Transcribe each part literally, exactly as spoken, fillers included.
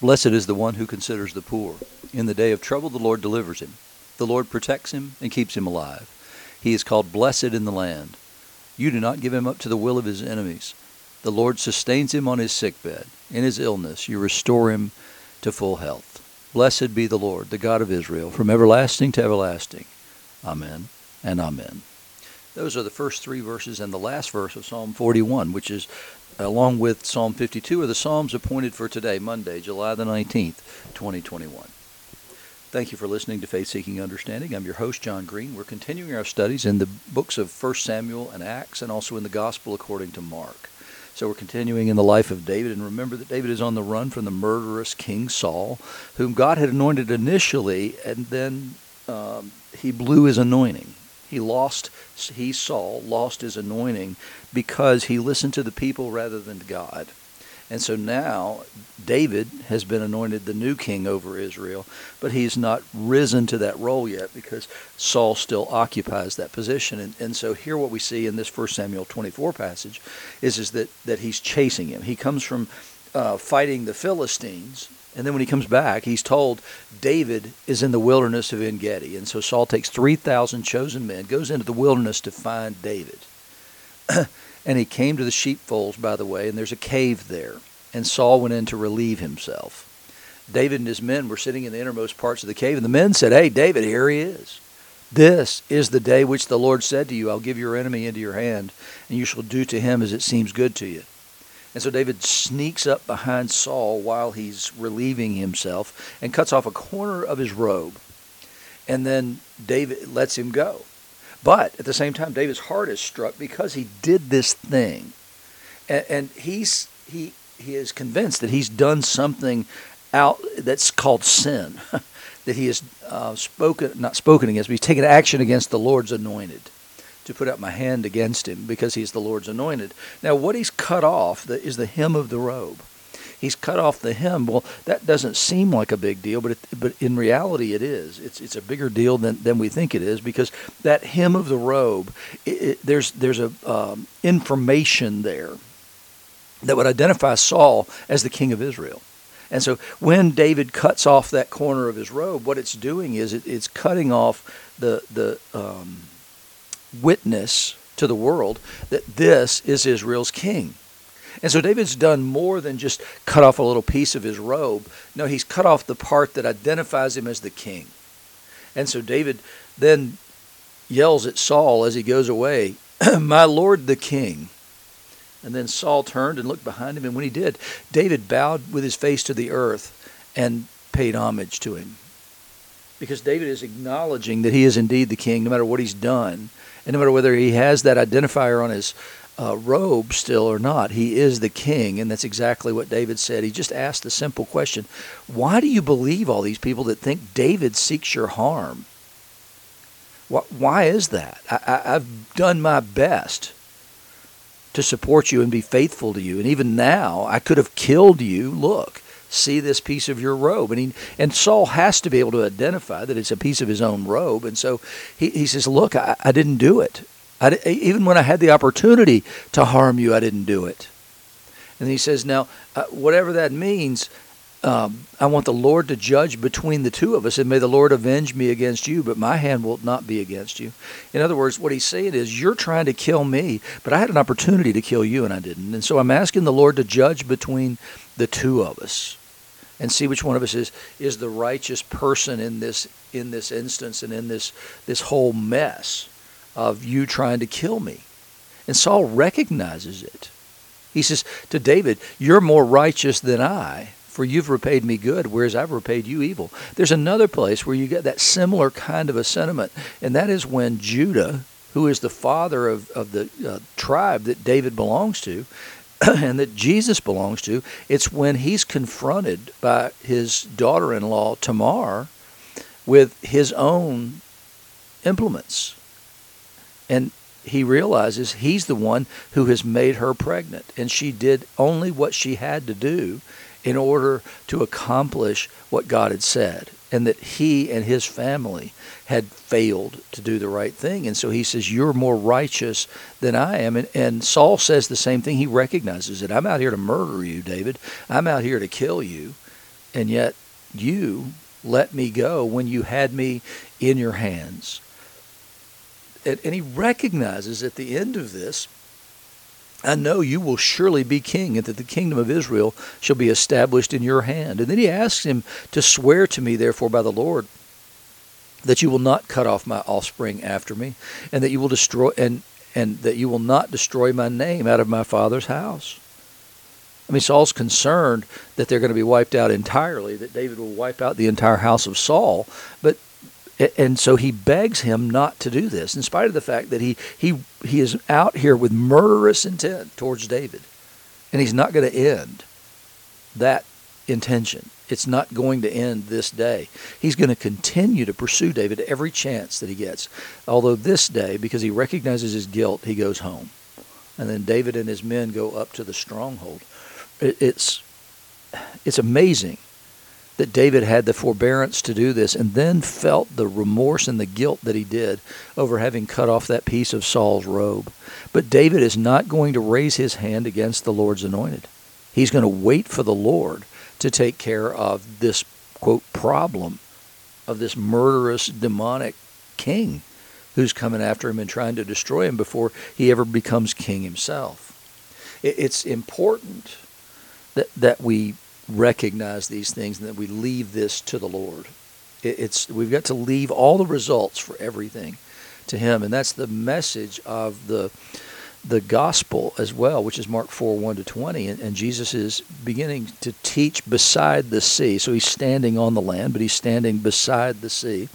Blessed is the one who considers the poor. In the day of trouble, the Lord delivers him. The Lord protects him and keeps him alive. He is called blessed in the land. You do not give him up to the will of his enemies. The Lord sustains him on his sickbed. In his illness, you restore him to full health. Blessed be the Lord, the God of Israel, from everlasting to everlasting. Amen and amen. Those are the first three verses and the last verse of Psalm forty-one, which is, along with Psalm fifty-two, are the Psalms appointed for today, Monday, July the nineteenth, twenty twenty-one. Thank you for listening to Faith Seeking Understanding. I'm your host, John Green. We're continuing our studies in the books of First Samuel and Acts, and also in the Gospel according to Mark. So we're continuing in the life of David, and remember that David is on the run from the murderous King Saul, whom God had anointed initially, and then um, he blew his anointing. He lost, he, Saul, lost his anointing because he listened to the people rather than to God. And so now David has been anointed the new king over Israel, but he's not risen to that role yet because Saul still occupies that position. And, and so here what we see in this First Samuel twenty-four passage is, is that, that he's chasing him. He comes from uh, fighting the Philistines, and then when he comes back, he's told David is in the wilderness of En Gedi. And so Saul takes three thousand chosen men, goes into the wilderness to find David. And he came to the sheepfolds, by the way, and there's a cave there. And Saul went in to relieve himself. David and his men were sitting in the innermost parts of the cave, and the men said, "Hey, David, here he is. This is the day which the Lord said to you, I'll give your enemy into your hand, and you shall do to him as it seems good to you." And so David sneaks up behind Saul while he's relieving himself and cuts off a corner of his robe. And then David lets him go. But at the same time, David's heart is struck because he did this thing. And, and he's, he, he is convinced that he's done something out that's called sin, that he has uh, spoken, not spoken against, but he's taken action against the Lord's anointed, to put up my hand against him because he's the Lord's anointed. Now, what he's cut off is the hem of the robe. He's cut off the hem. Well, that doesn't seem like a big deal, but it, but in reality it is. It's it's a bigger deal than, than we think it is, because that hem of the robe, it, it, there's there's a um, information there that would identify Saul as the king of Israel. And so when David cuts off that corner of his robe, what it's doing is it, it's cutting off the the um, witness to the world that this is Israel's king. And so David's done more than just cut off a little piece of his robe. No, he's cut off the part that identifies him as the king. And so David then yells at Saul as he goes away, "My Lord the king." And then Saul turned and looked behind him, and when he did, David bowed with his face to the earth and paid homage to him. Because David is acknowledging that he is indeed the king, no matter what he's done. And no matter whether he has that identifier on his uh, robe still or not, he is the king. And that's exactly what David said. He just asked the simple question, why do you believe all these people that think David seeks your harm? Why, why is that? I, I, I've done my best to support you and be faithful to you. And even now, I could have killed you. Look, see this piece of your robe. And he, and Saul has to be able to identify that it's a piece of his own robe. And so he, he says, look, I, I didn't do it. I, even when I had the opportunity to harm you, I didn't do it. And he says, now, uh, whatever that means, um, I want the Lord to judge between the two of us, and may the Lord avenge me against you, but my hand will not be against you. In other words, what he's saying is, you're trying to kill me, but I had an opportunity to kill you, and I didn't. And so I'm asking the Lord to judge between the two of us and see which one of us is, is the righteous person in this in this instance and in this this whole mess of you trying to kill me. And Saul recognizes it. He says to David, "You're more righteous than I, for you've repaid me good, whereas I've repaid you evil." There's another place where you get that similar kind of a sentiment, and that is when Judah, who is the father of, of the uh, tribe that David belongs to, and that Jesus belongs to, it's when he's confronted by his daughter-in-law, Tamar, with his own implements. And he realizes he's the one who has made her pregnant, and she did only what she had to do in order to accomplish what God had said, and that he and his family had failed to do the right thing. And so he says, you're more righteous than I am. And, and Saul says the same thing. He recognizes it. I'm out here to murder you, David. I'm out here to kill you. and yet you let me go when you had me in your hands. And, and he recognizes at the end of this, I know you will surely be king, and that the kingdom of Israel shall be established in your hand. And then he asks him to swear to me, therefore, by the Lord, that you will not cut off my offspring after me, and that you will destroy and and that you will not destroy my name out of my father's house. I mean, Saul's concerned that they're going to be wiped out entirely, that David will wipe out the entire house of Saul, but and so he begs him not to do this, in spite of the fact that he he he is out here with murderous intent towards David, and he's not going to end that intention. It's not going to end this day. He's going to continue to pursue David every chance that he gets. Although this day, because he recognizes his guilt, he goes home. And then David and his men go up to the stronghold. It's, it's amazing that David had the forbearance to do this and then felt the remorse and the guilt that he did over having cut off that piece of Saul's robe. But David is not going to raise his hand against the Lord's anointed. He's going to wait for the Lord to take care of this, quote, problem of this murderous, demonic king who's coming after him and trying to destroy him before he ever becomes king himself. It's important that that we recognize these things and that we leave this to the Lord. It's we've got to leave all the results for everything to him, and that's the message of the the gospel as well, which is Mark four, one to twenty, and, and Jesus is beginning to teach beside the sea. So he's standing on the land, but he's standing beside the sea.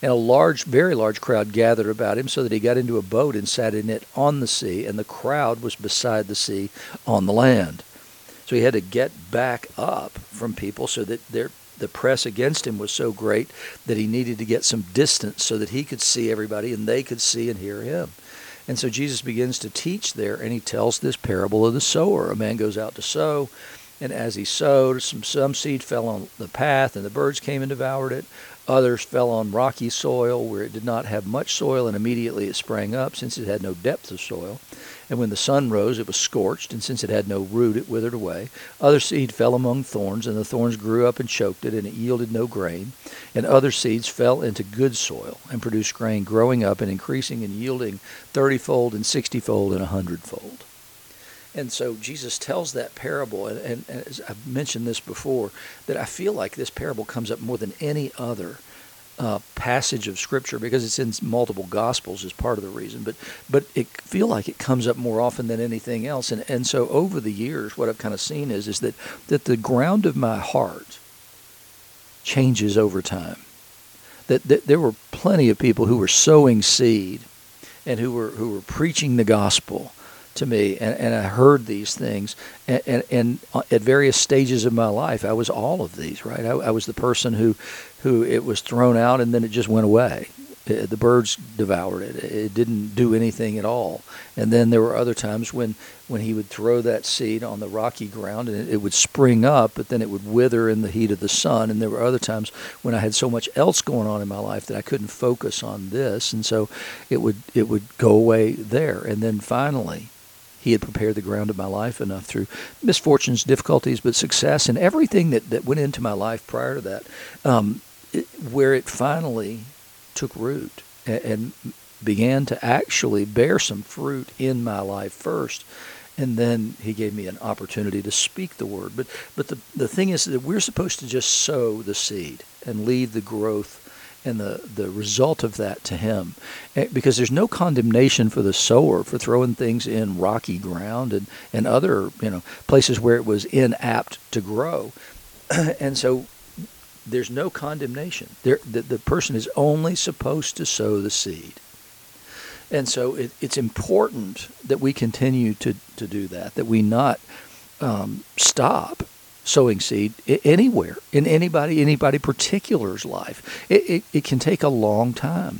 And a large, very large crowd gathered about him, so that he got into a boat and sat in it on the sea, and the crowd was beside the sea on the land. So he had to get back up from people so that their the press against him was so great that he needed to get some distance so that he could see everybody and they could see and hear him. And so Jesus begins to teach there, and he tells this parable of the sower. A man goes out to sow, and as he sowed, some, some seed fell on the path, and the birds came and devoured it. Others fell on rocky soil where it did not have much soil, and immediately it sprang up, since it had no depth of soil. And when the sun rose, it was scorched, and since it had no root, it withered away. Other seed fell among thorns, and the thorns grew up and choked it, and it yielded no grain. And other seeds fell into good soil and produced grain, growing up and increasing and yielding thirty-fold and sixty-fold and a hundredfold. And so Jesus tells that parable, and, and, and as I've mentioned this before, that I feel like this parable comes up more than any other Uh, passage of Scripture, because it's in multiple Gospels is part of the reason, but but it feel like it comes up more often than anything else. And and so over the years, what I've kind of seen is is that that the ground of my heart changes over time. That, that there were plenty of people who were sowing seed and who were who were preaching the gospel to me, and, and I heard these things, and, and, and at various stages of my life, I was all of these, right? I, I was the person who, who it was thrown out, and then it just went away. It, the birds devoured it. It didn't do anything at all. And then there were other times when, when he would throw that seed on the rocky ground, and it, it would spring up, but then it would wither in the heat of the sun. And there were other times when I had so much else going on in my life that I couldn't focus on this, and so it would it would go away there. And then finally, he had prepared the ground of my life enough through misfortunes, difficulties, but success and everything that, that went into my life prior to that, um, it, where it finally took root and, and began to actually bear some fruit in my life first. And then he gave me an opportunity to speak the word. But but the, the thing is that we're supposed to just sow the seed and leave the growth and the, the result of that to him, because there's no condemnation for the sower for throwing things in rocky ground and, and other you know places where it was inapt to grow. And so there's no condemnation. There, the, the person is only supposed to sow the seed. And so it, it's important that we continue to, to do that, that we not um, stop sowing seed anywhere, in anybody, anybody particular's life. It, it, it can take a long time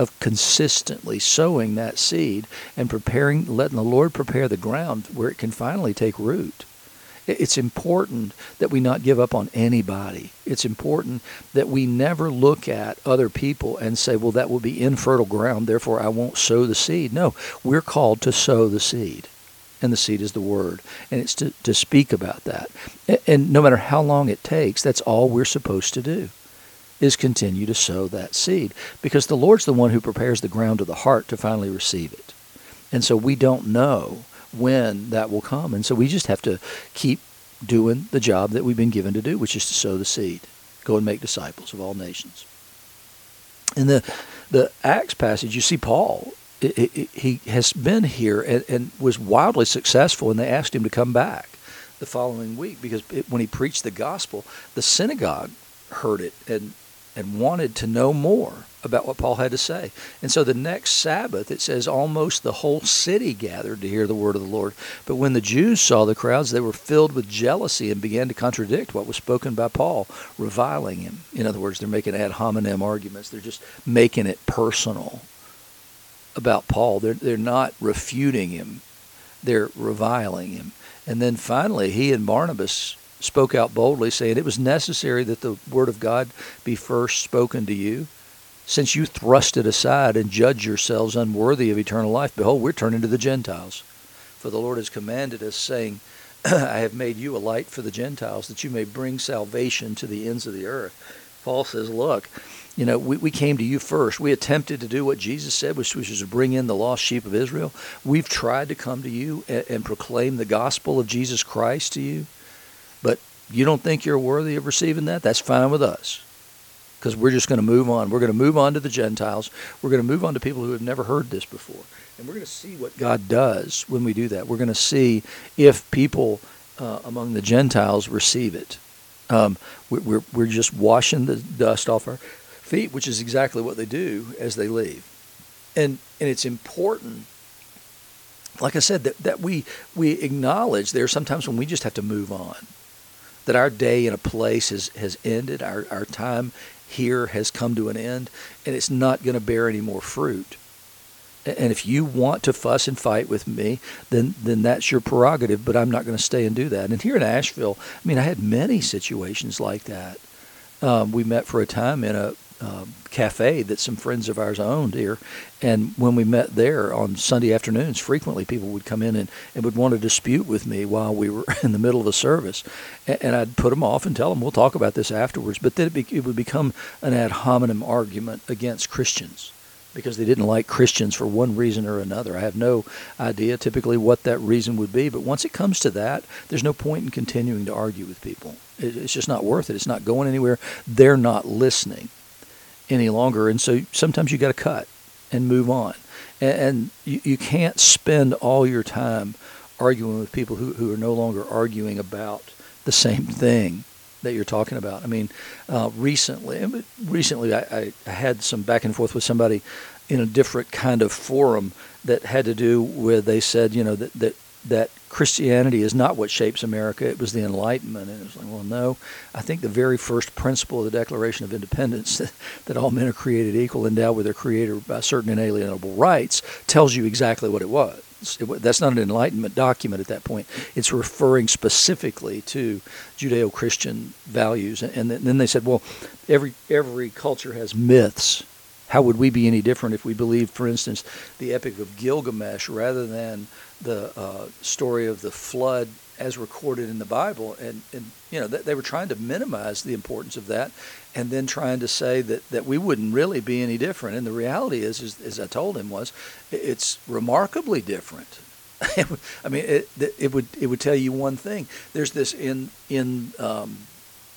of consistently sowing that seed and preparing, letting the Lord prepare the ground where it can finally take root. It, it's important that we not give up on anybody. It's important that we never look at other people and say, well, that will be infertile ground, therefore I won't sow the seed. No, we're called to sow the seed. and the seed is the word. And it's to, to speak about that. And, and no matter how long it takes, that's all we're supposed to do, is continue to sow that seed. Because the Lord's the one who prepares the ground of the heart to finally receive it. And so we don't know when that will come. And so we just have to keep doing the job that we've been given to do, which is to sow the seed. Go and make disciples of all nations. In the the Acts passage, you see Paul, it, it, he has been here and, and was wildly successful, and they asked him to come back the following week because it, when he preached the gospel, the synagogue heard it and, and wanted to know more about what Paul had to say. And so the next Sabbath, it says, almost the whole city gathered to hear the word of the Lord. But when the Jews saw the crowds, they were filled with jealousy and began to contradict what was spoken by Paul, reviling him. In other words, they're making ad hominem arguments. They're just making it personal about Paul. They're, they're not refuting him. They're reviling him. And then finally, he and Barnabas spoke out boldly, saying, it was necessary that the word of God be first spoken to you. Since you thrust it aside and judge yourselves unworthy of eternal life, behold, we're turning to the Gentiles. For the Lord has commanded us, saying, I have made you a light for the Gentiles, that you may bring salvation to the ends of the earth. Paul says, look, you know, we, we came to you first. We attempted to do what Jesus said, which was to bring in the lost sheep of Israel. We've tried to come to you and, and proclaim the gospel of Jesus Christ to you, but you don't think you're worthy of receiving that? That's fine with us. Because we're just going to move on. We're going to move on to the Gentiles. We're going to move on to people who have never heard this before. And we're going to see what God does when we do that. We're going to see if people uh, among the Gentiles receive it. Um, we're, we're just washing the dust off our feet, which is exactly what they do as they leave. And and it's important, like I said, that, that we, we acknowledge there are sometimes when we just have to move on. That our day in a place has, has ended, our, our time here has come to an end, and it's not going to bear any more fruit. And if you want to fuss and fight with me, then then that's your prerogative, but I'm not going to stay and do that. And here in Asheville, I mean, I had many situations like that. Um, we met for a time in a uh, cafe that some friends of ours owned here, and when we met there on Sunday afternoons, frequently people would come in and, and would want to dispute with me while we were in the middle of a service, and, and I'd put them off and tell them, we'll talk about this afterwards, but then it, be, it would become an ad hominem argument against Christians, because they didn't like Christians for one reason or another. I have no idea typically what that reason would be, but once it comes to that, there's no point in continuing to argue with people. It, it's just not worth it. It's not going anywhere. They're not listening any longer, and so sometimes you got to cut and move on, and, and you, you can't spend all your time arguing with people who, who are no longer arguing about the same thing that you're talking about. I mean, uh, recently, recently I, I had some back and forth with somebody in a different kind of forum that had to do with, they said, you know, that that that Christianity is not what shapes America. It was the Enlightenment. And it was like, well, no. I think the very first principle of the Declaration of Independence, that, that all men are created equal, endowed with their Creator by certain inalienable rights, tells you exactly what it was. It, that's not an Enlightenment document at that point. It's referring specifically to Judeo-Christian values. And, and then they said, well, every every culture has myths. How would we be any different if we believed, for instance, the Epic of Gilgamesh rather than the uh, story of the flood as recorded in the Bible? And, and you know, th- they were trying to minimize the importance of that and then trying to say that, that we wouldn't really be any different. And the reality is, is as I told him, was it's remarkably different. I mean, it, it would it would tell you one thing. There's this in, in um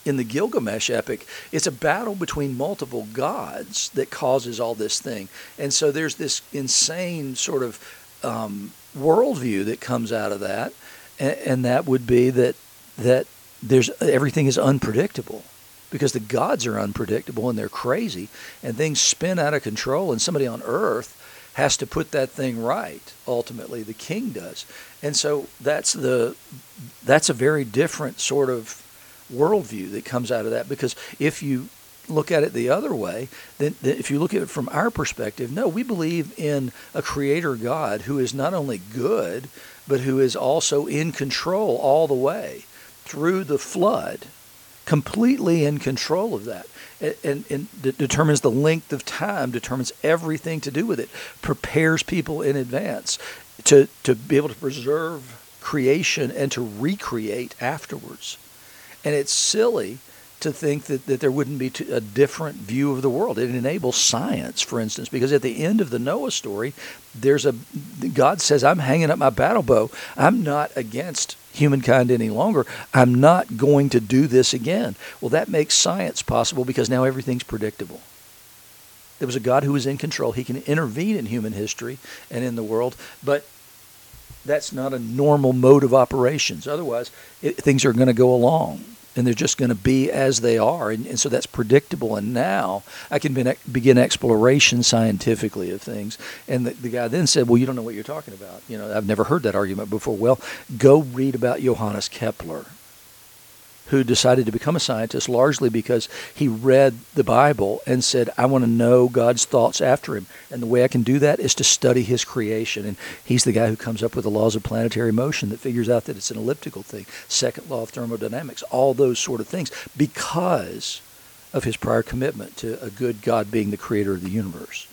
in the Gilgamesh epic, it's a battle between multiple gods that causes all this thing. And so there's this insane sort of um, worldview that comes out of that, and, and that would be that that there's everything is unpredictable because the gods are unpredictable and they're crazy, and things spin out of control, and somebody on earth has to put that thing right. Ultimately, the king does. And so that's the that's a very different sort of worldview that comes out of that, because if you look at it the other way, then, then if you look at it from our perspective, no, we believe in a creator God who is not only good, but who is also in control all the way through the flood, completely in control of that, and, and, and d- determines the length of time, determines everything to do with it, prepares people in advance. to, to be able to preserve creation and to recreate afterwards. And it's silly to think that, that there wouldn't be t- a different view of the world. It enables science, for instance, because at the end of the Noah story, there's a God says, I'm hanging up my battle bow. I'm not against humankind any longer. I'm not going to do this again. Well, that makes science possible because now everything's predictable. There was a God who was in control. He can intervene in human history and in the world, but that's not a normal mode of operations. Otherwise, it, things are going to go along, and they're just going to be as they are, and, and so that's predictable. And now I can be, begin exploration scientifically of things. And the, the guy then said, well, you don't know what you're talking about. You know, I've never heard that argument before. Well, go read about Johannes Kepler, who decided to become a scientist largely because he read the Bible and said, I want to know God's thoughts after him. And the way I can do that is to study his creation. And he's the guy who comes up with the laws of planetary motion that figures out that it's an elliptical thing, second law of thermodynamics, all those sort of things, because of his prior commitment to a good God being the creator of the universe.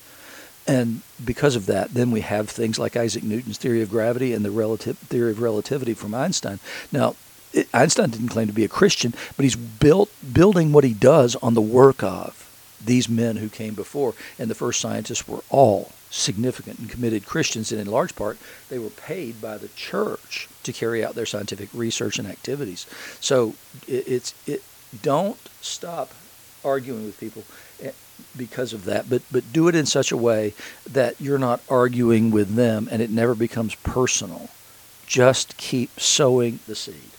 And because of that, then we have things like Isaac Newton's theory of gravity and the relative theory of relativity from Einstein. Now, It, Einstein didn't claim to be a Christian, but he's built building what he does on the work of these men who came before. And the first scientists were all significant and committed Christians, and in large part, they were paid by the church to carry out their scientific research and activities. So it, it's it, don't stop arguing with people because of that, but but do it in such a way that you're not arguing with them and it never becomes personal. Just keep sowing the seed.